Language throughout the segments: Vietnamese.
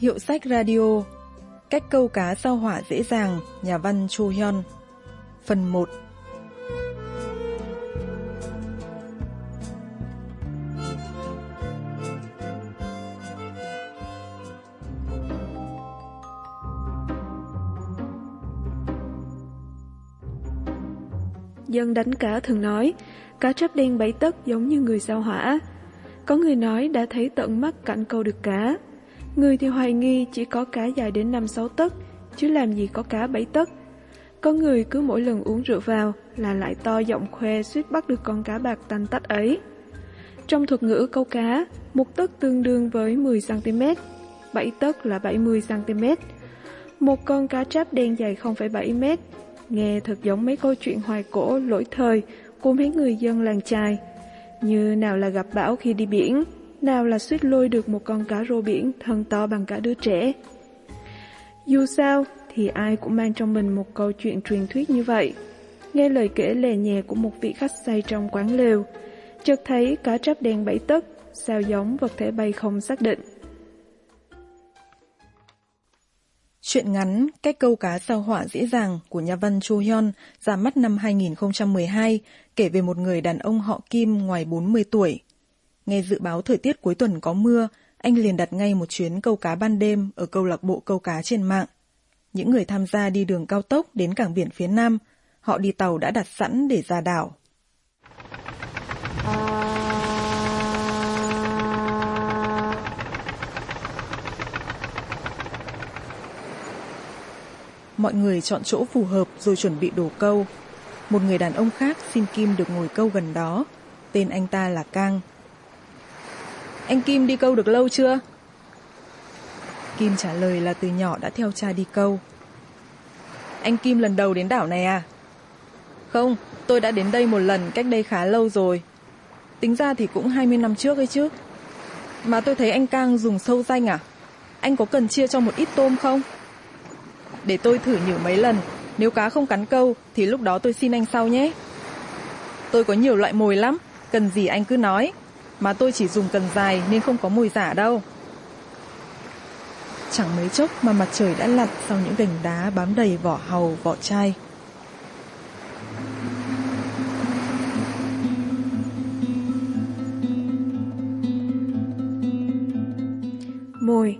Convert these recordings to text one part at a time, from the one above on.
Hiệu sách radio. Cách câu cá sao hỏa dễ dàng, nhà văn Cho Hyun. Phần 1. Dân đánh cá thường nói, cá tráp đen 7 tấc giống như người sao hỏa. Có người nói đã thấy tận mắt cảnh câu được cá. Người thì hoài nghi chỉ có cá dài đến 5-6 tấc, chứ làm gì có cá 7 tấc. Có người cứ mỗi lần uống rượu vào là lại to giọng khoe suýt bắt được con cá bạc tanh tách ấy. Trong thuật ngữ câu cá, 1 tấc tương đương với 10cm, 7 tấc là 70cm. Một con cá tráp đen dài 0,7m, nghe thật giống mấy câu chuyện hoài cổ lỗi thời của mấy người dân làng chài, như nào là gặp bão khi đi biển, nào là suýt lôi được một con cá rô biển thân to bằng cả đứa trẻ. Dù sao thì ai cũng mang trong mình một câu chuyện truyền thuyết như vậy. Nghe lời kể lè nhè của một vị khách say trong quán lều, chợt thấy cá tráp đen 7 tấc, sao giống vật thể bay không xác định. Truyện ngắn Cách câu cá sao hỏa dễ dàng của nhà văn Cho Hyun ra mắt năm 2012, kể về một người đàn ông họ Kim ngoài 40 tuổi. Nghe dự báo thời tiết cuối tuần có mưa, anh liền đặt ngay một chuyến câu cá ban đêm ở câu lạc bộ câu cá trên mạng. Những người tham gia đi đường cao tốc đến cảng biển phía Nam, họ đi tàu đã đặt sẵn để ra đảo. Mọi người chọn chỗ phù hợp rồi chuẩn bị đồ câu. Một người đàn ông khác xin Kim được ngồi câu gần đó. Tên anh ta là Kang. Anh Kim đi câu được lâu chưa? Kim trả lời là từ nhỏ đã theo cha đi câu. Anh Kim lần đầu đến đảo này à? Không, tôi đã đến đây một lần cách đây khá lâu rồi. Tính ra thì cũng 20 năm trước ấy chứ. Mà tôi thấy anh Kang dùng sâu danh à? Anh có cần chia cho một ít tôm không? Để tôi thử nhiều mấy lần, nếu cá không cắn câu thì lúc đó tôi xin anh sau nhé. Tôi có nhiều loại mồi lắm, cần gì anh cứ nói. Mà tôi chỉ dùng cần dài nên không có mồi giả đâu. Chẳng mấy chốc mà mặt trời đã lặn sau những gành đá bám đầy vỏ hàu, vỏ chai. Mồi.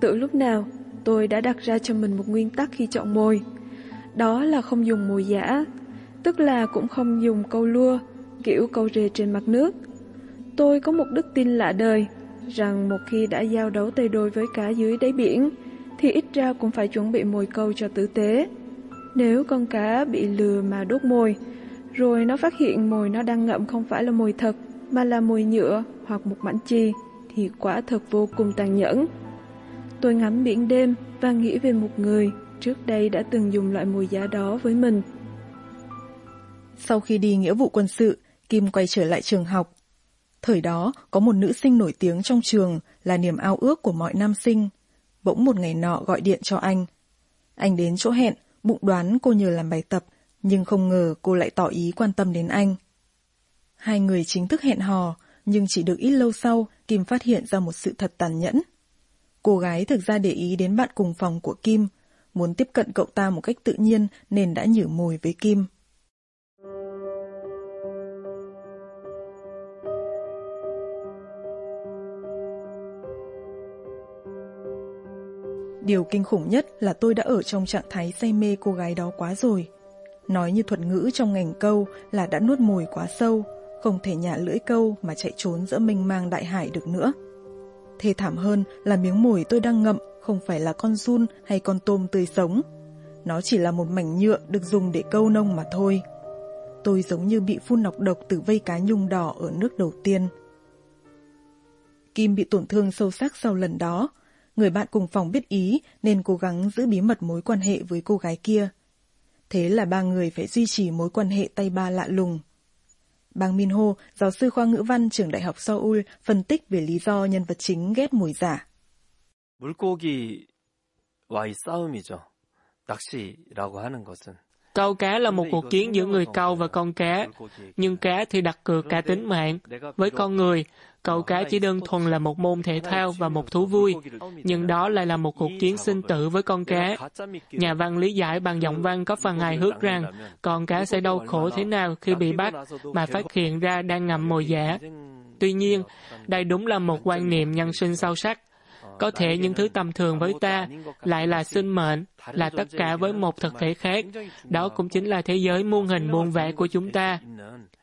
Từ lúc nào tôi đã đặt ra cho mình một nguyên tắc khi chọn mồi. Đó là không dùng mồi giả, tức là cũng không dùng câu lua, kiểu câu rê trên mặt nước. Tôi có một đức tin lạ đời, rằng một khi đã giao đấu tay đôi với cá dưới đáy biển, thì ít ra cũng phải chuẩn bị mồi câu cho tử tế. Nếu con cá bị lừa mà đốt mồi, rồi nó phát hiện mồi nó đang ngậm không phải là mồi thật, mà là mồi nhựa hoặc một mảnh chì, thì quả thật vô cùng tàn nhẫn. Tôi ngắm biển đêm và nghĩ về một người trước đây đã từng dùng loại mồi giả đó với mình. Sau khi đi nghĩa vụ quân sự, Kim quay trở lại trường học. Thời đó, có một nữ sinh nổi tiếng trong trường là niềm ao ước của mọi nam sinh. Bỗng một ngày nọ gọi điện cho anh. Anh đến chỗ hẹn, bụng đoán cô nhờ làm bài tập, nhưng không ngờ cô lại tỏ ý quan tâm đến anh. Hai người chính thức hẹn hò, nhưng chỉ được ít lâu sau, Kim phát hiện ra một sự thật tàn nhẫn. Cô gái thực ra để ý đến bạn cùng phòng của Kim, muốn tiếp cận cậu ta một cách tự nhiên nên đã nhử mồi với Kim. Điều kinh khủng nhất là tôi đã ở trong trạng thái say mê cô gái đó quá rồi. Nói như thuật ngữ trong ngành câu là đã nuốt mồi quá sâu, không thể nhả lưỡi câu mà chạy trốn giữa mênh mang đại hải được nữa. Thê thảm hơn là miếng mồi tôi đang ngậm không phải là con giun hay con tôm tươi sống. Nó chỉ là một mảnh nhựa được dùng để câu nông mà thôi. Tôi giống như bị phun nọc độc từ vây cá nhung đỏ ở nước đầu tiên. Kim bị tổn thương sâu sắc sau lần đó. Người bạn cùng phòng biết ý nên cố gắng giữ bí mật mối quan hệ với cô gái kia. Thế là 3 người phải duy trì mối quan hệ tay ba lạ lùng. Bang Minho, giáo sư khoa ngữ văn trường Đại học Seoul, phân tích về lý do nhân vật chính ghét mồi giả. Câu cá là một cuộc chiến giữa người câu và con cá, nhưng cá thì đặt cược cả tính mạng. Với con người, câu cá chỉ đơn thuần là một môn thể thao và một thú vui, nhưng đó lại là một cuộc chiến sinh tử với con cá. Nhà văn lý giải bằng giọng văn có phần hài hước rằng con cá sẽ đau khổ thế nào khi bị bắt mà phát hiện ra đang ngậm mồi giả. Tuy nhiên, đây đúng là một quan niệm nhân sinh sâu sắc. Có thể những thứ tầm thường với ta lại là sinh mệnh, là tất cả với một thực thể khác. Đó cũng chính là thế giới muôn hình muôn vẻ của chúng ta.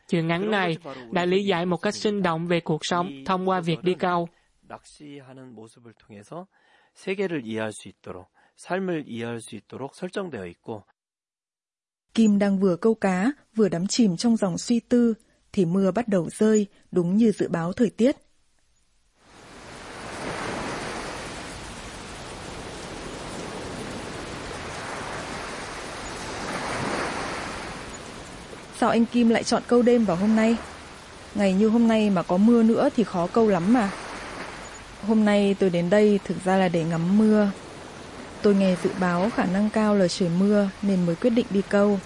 Chuyện ngắn này đã lý giải một cách sinh động về cuộc sống thông qua việc đi câu. Kim đang vừa câu cá, vừa đắm chìm trong dòng suy tư, thì mưa bắt đầu rơi, đúng như dự báo thời tiết. Sao anh Kim lại chọn câu đêm vào hôm nay? Ngày như hôm nay mà có mưa nữa thì khó câu lắm mà. Hôm nay tôi đến đây thực ra là để ngắm mưa. Tôi nghe dự báo khả năng cao là trời mưa nên mới quyết định đi câu.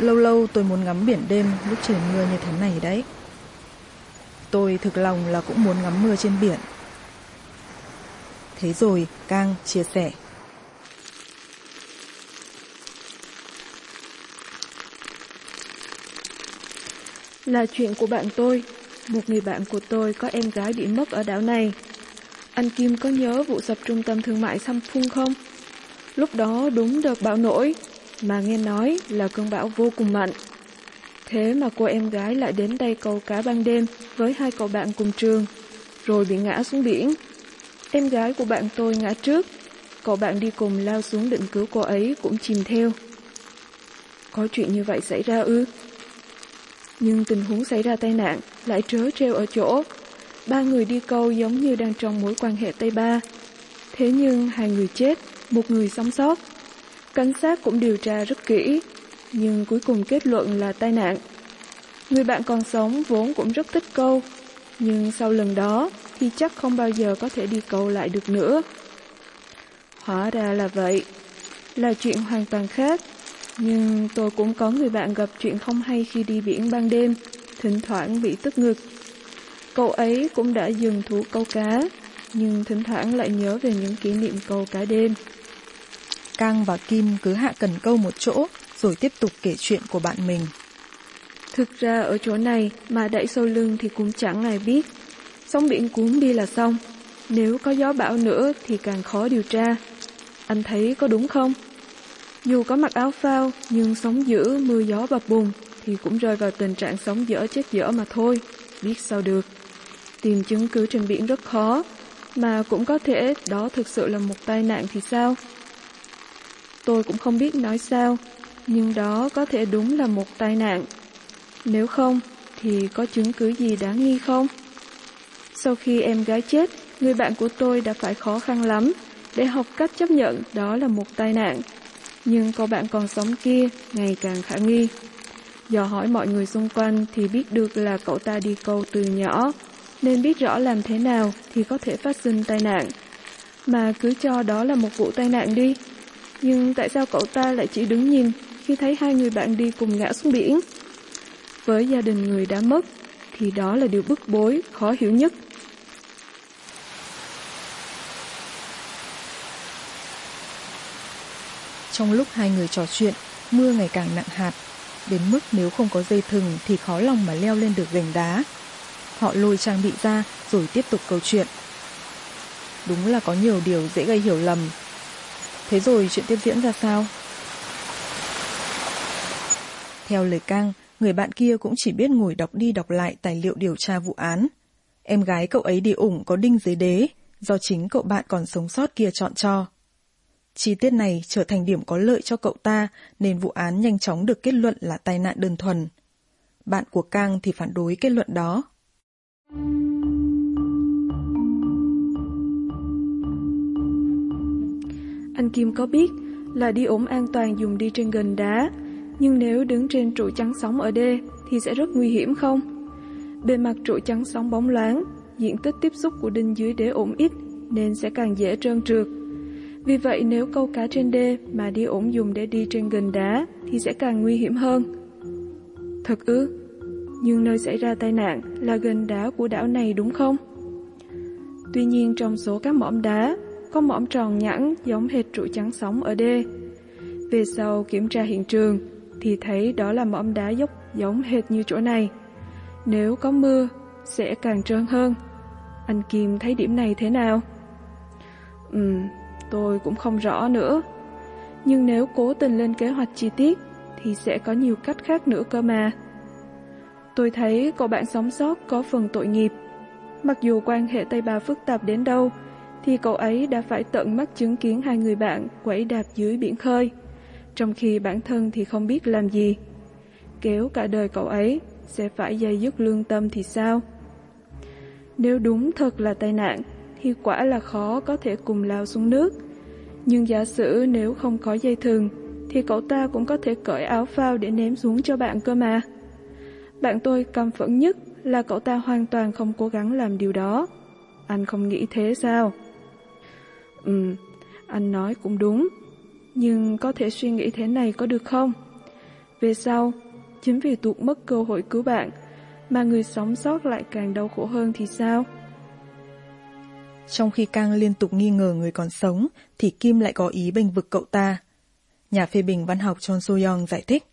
Lâu lâu tôi muốn ngắm biển đêm lúc trời mưa như thế này đấy. Tôi thực lòng là cũng muốn ngắm mưa trên biển. Thế rồi, Kang chia sẻ. Là chuyện của bạn tôi. Một người bạn của tôi có em gái bị mất ở đảo này. Anh Kim có nhớ vụ sập trung tâm thương mại Sampoong không? Lúc đó đúng đợt bão nổi, mà nghe nói là cơn bão vô cùng mạnh. Thế mà cô em gái lại đến đây câu cá ban đêm với hai cậu bạn cùng trường, rồi bị ngã xuống biển. Em gái của bạn tôi ngã trước, cậu bạn đi cùng lao xuống định cứu cô ấy cũng chìm theo. Có chuyện như vậy xảy ra ư? Nhưng tình huống xảy ra tai nạn lại trớ trêu ở chỗ ba người đi câu giống như đang trong mối quan hệ tay ba. Thế nhưng hai người chết, một người sống sót. Cảnh sát cũng điều tra rất kỹ, nhưng cuối cùng kết luận là tai nạn. Người bạn còn sống vốn cũng rất thích câu, nhưng sau lần đó thì chắc không bao giờ có thể đi câu lại được nữa. Hóa ra là vậy, là chuyện hoàn toàn khác. Nhưng tôi cũng có người bạn gặp chuyện không hay khi đi biển ban đêm, thỉnh thoảng bị tức ngực. Cậu ấy cũng đã dừng thú câu cá, nhưng thỉnh thoảng lại nhớ về những kỷ niệm câu cá đêm. Kang và Kim cứ hạ cần câu một chỗ, rồi tiếp tục kể chuyện của bạn mình. Thực ra ở chỗ này mà đẩy sâu lưng thì cũng chẳng ai biết. Sóng biển cuốn đi là xong, nếu có gió bão nữa thì càng khó điều tra. Anh thấy có đúng không? Dù có mặc áo phao, nhưng sóng dữ, mưa gió bập bùng thì cũng rơi vào tình trạng sống dở chết dở mà thôi, biết sao được. Tìm chứng cứ trên biển rất khó, mà cũng có thể đó thực sự là một tai nạn thì sao? Tôi cũng không biết nói sao, nhưng đó có thể đúng là một tai nạn. Nếu không, thì có chứng cứ gì đáng nghi không? Sau khi em gái chết, người bạn của tôi đã phải khó khăn lắm để học cách chấp nhận đó là một tai nạn. Nhưng cậu bạn còn sống kia ngày càng khả nghi. Dò hỏi mọi người xung quanh thì biết được là cậu ta đi câu từ nhỏ, nên biết rõ làm thế nào thì có thể phát sinh tai nạn. Mà cứ cho đó là một vụ tai nạn đi. Nhưng tại sao cậu ta lại chỉ đứng nhìn khi thấy hai người bạn đi cùng ngã xuống biển? Với gia đình người đã mất thì đó là điều bức bối, khó hiểu nhất. Trong lúc hai người trò chuyện, mưa ngày càng nặng hạt, đến mức nếu không có dây thừng thì khó lòng mà leo lên được gành đá. Họ lôi trang bị ra rồi tiếp tục câu chuyện. Đúng là có nhiều điều dễ gây hiểu lầm. Thế rồi chuyện tiếp diễn ra sao? Theo lời Kang, người bạn kia cũng chỉ biết ngồi đọc đi đọc lại tài liệu điều tra vụ án. Em gái cậu ấy đi ủng có đinh dưới đế, do chính cậu bạn còn sống sót kia chọn cho. Chi tiết này trở thành điểm có lợi cho cậu ta nên vụ án nhanh chóng được kết luận là tai nạn đơn thuần. Bạn của Kang thì phản đối kết luận đó. Anh Kim có biết là đi ổn an toàn dùng đi trên gần đá, nhưng nếu đứng trên trụ chắn sóng ở đê thì sẽ rất nguy hiểm không? Bề mặt trụ chắn sóng bóng loáng, diện tích tiếp xúc của đinh dưới đế ổn ít nên sẽ càng dễ trơn trượt. Vì vậy nếu câu cá trên đê mà đi ổn dùng để đi trên gần đá thì sẽ càng nguy hiểm hơn. Thật ư? Nhưng nơi xảy ra tai nạn là gần đá của đảo này đúng không? Tuy nhiên trong số các mỏm đá, có mỏm tròn nhẵn giống hệt trụ chắn sóng ở đê. Về sau kiểm tra hiện trường thì thấy đó là mỏm đá dốc giống hệt như chỗ này. Nếu có mưa, sẽ càng trơn hơn. Anh Kim thấy điểm này thế nào? Tôi cũng không rõ nữa. Nhưng nếu cố tình lên kế hoạch chi tiết thì sẽ có nhiều cách khác nữa cơ mà. Tôi thấy cậu bạn sống sót có phần tội nghiệp. Mặc dù quan hệ Tây Ba phức tạp đến đâu thì cậu ấy đã phải tận mắt chứng kiến hai người bạn quẫy đạp dưới biển khơi, trong khi bản thân thì không biết làm gì. Kéo cả đời cậu ấy sẽ phải day dứt lương tâm thì sao? Nếu đúng thật là tai nạn thì quả là khó có thể cùng lao xuống nước. Nhưng giả sử nếu không có dây thừng thì cậu ta cũng có thể cởi áo phao để ném xuống cho bạn cơ mà. Bạn tôi căm phẫn nhất là cậu ta hoàn toàn không cố gắng làm điều đó. Anh không nghĩ thế sao? Anh nói cũng đúng. Nhưng có thể suy nghĩ thế này có được không? Về sau, chính vì tuột mất cơ hội cứu bạn mà người sống sót lại càng đau khổ hơn thì sao? Trong khi Kang liên tục nghi ngờ người còn sống thì Kim lại có ý bênh vực cậu ta. Nhà phê bình văn học Chon So-yong giải thích.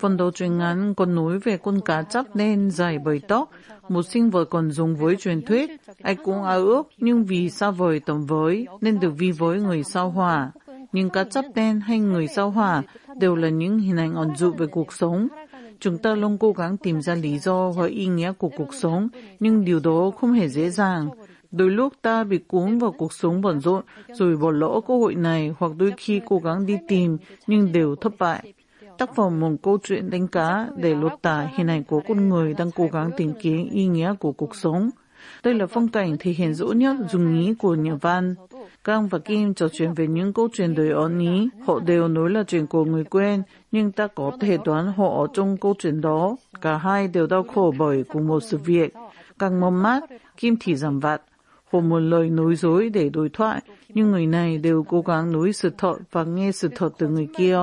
Phần đầu truyện ngắn còn nói về con cá chắp đen dài bời tóc, một sinh vật còn dùng với truyền thuyết. Ai cũng ao ước nhưng vì xa vời tầm với nên được ví với người sao hỏa. Nhưng cá chắp đen hay người sao hỏa đều là những hình ảnh ẩn dụ về cuộc sống. Chúng ta luôn cố gắng tìm ra lý do và ý nghĩa của cuộc sống, nhưng điều đó không hề dễ dàng. Đôi lúc ta bị cuốn vào cuộc sống bận rộn rồi bỏ lỡ cơ hội này, hoặc đôi khi cố gắng đi tìm nhưng đều thất bại. Tác phẩm một câu chuyện đánh cá để lột tả hình ảnh của con người đang cố gắng tìm kiếm ý nghĩa của cuộc sống. Đây là phong cảnh thể hiện rõ nhất dùng ý của nhà văn. Kang và Kim trò chuyện về những câu chuyện đời ẩn ý. Họ đều nói là chuyện của người quen, nhưng ta có thể đoán họ ở trong câu chuyện đó. Cả hai đều đau khổ bởi cùng một sự việc. Kang mong mát, Kim thì giảm vặt. Họ muốn lời nói dối để đối thoại, nhưng người này đều cố gắng nói sự thật và nghe sự thật từ người kia.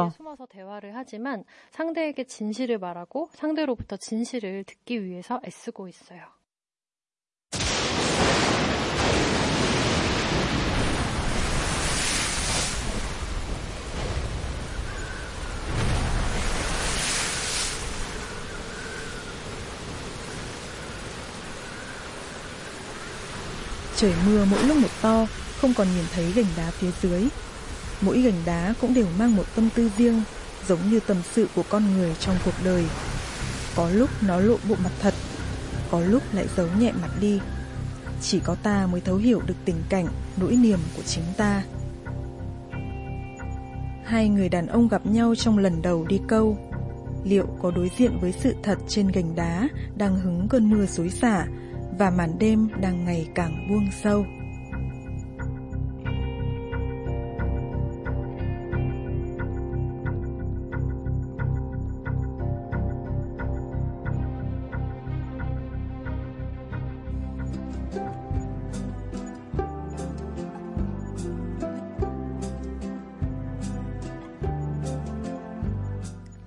Trời mưa mỗi lúc một to, không còn nhìn thấy gành đá phía dưới. Mỗi gành đá cũng đều mang một tâm tư riêng, giống như tâm sự của con người trong cuộc đời. Có lúc nó lộ bộ mặt thật, có lúc lại giấu nhẹ mặt đi. Chỉ có ta mới thấu hiểu được tình cảnh, nỗi niềm của chính ta. Hai người đàn ông gặp nhau trong lần đầu đi câu. Liệu có đối diện với sự thật trên gành đá đang hứng cơn mưa xối xả, và màn đêm đang ngày càng buông sâu.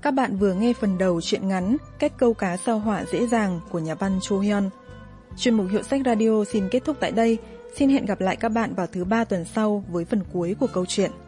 Các bạn vừa nghe phần đầu truyện ngắn Cách câu cá sao hỏa dễ dàng của nhà văn Cho Hyun. Chuyên mục Hiệu sách Radio xin kết thúc tại đây. Xin hẹn gặp lại các bạn vào thứ 3 tuần sau với phần cuối của câu chuyện.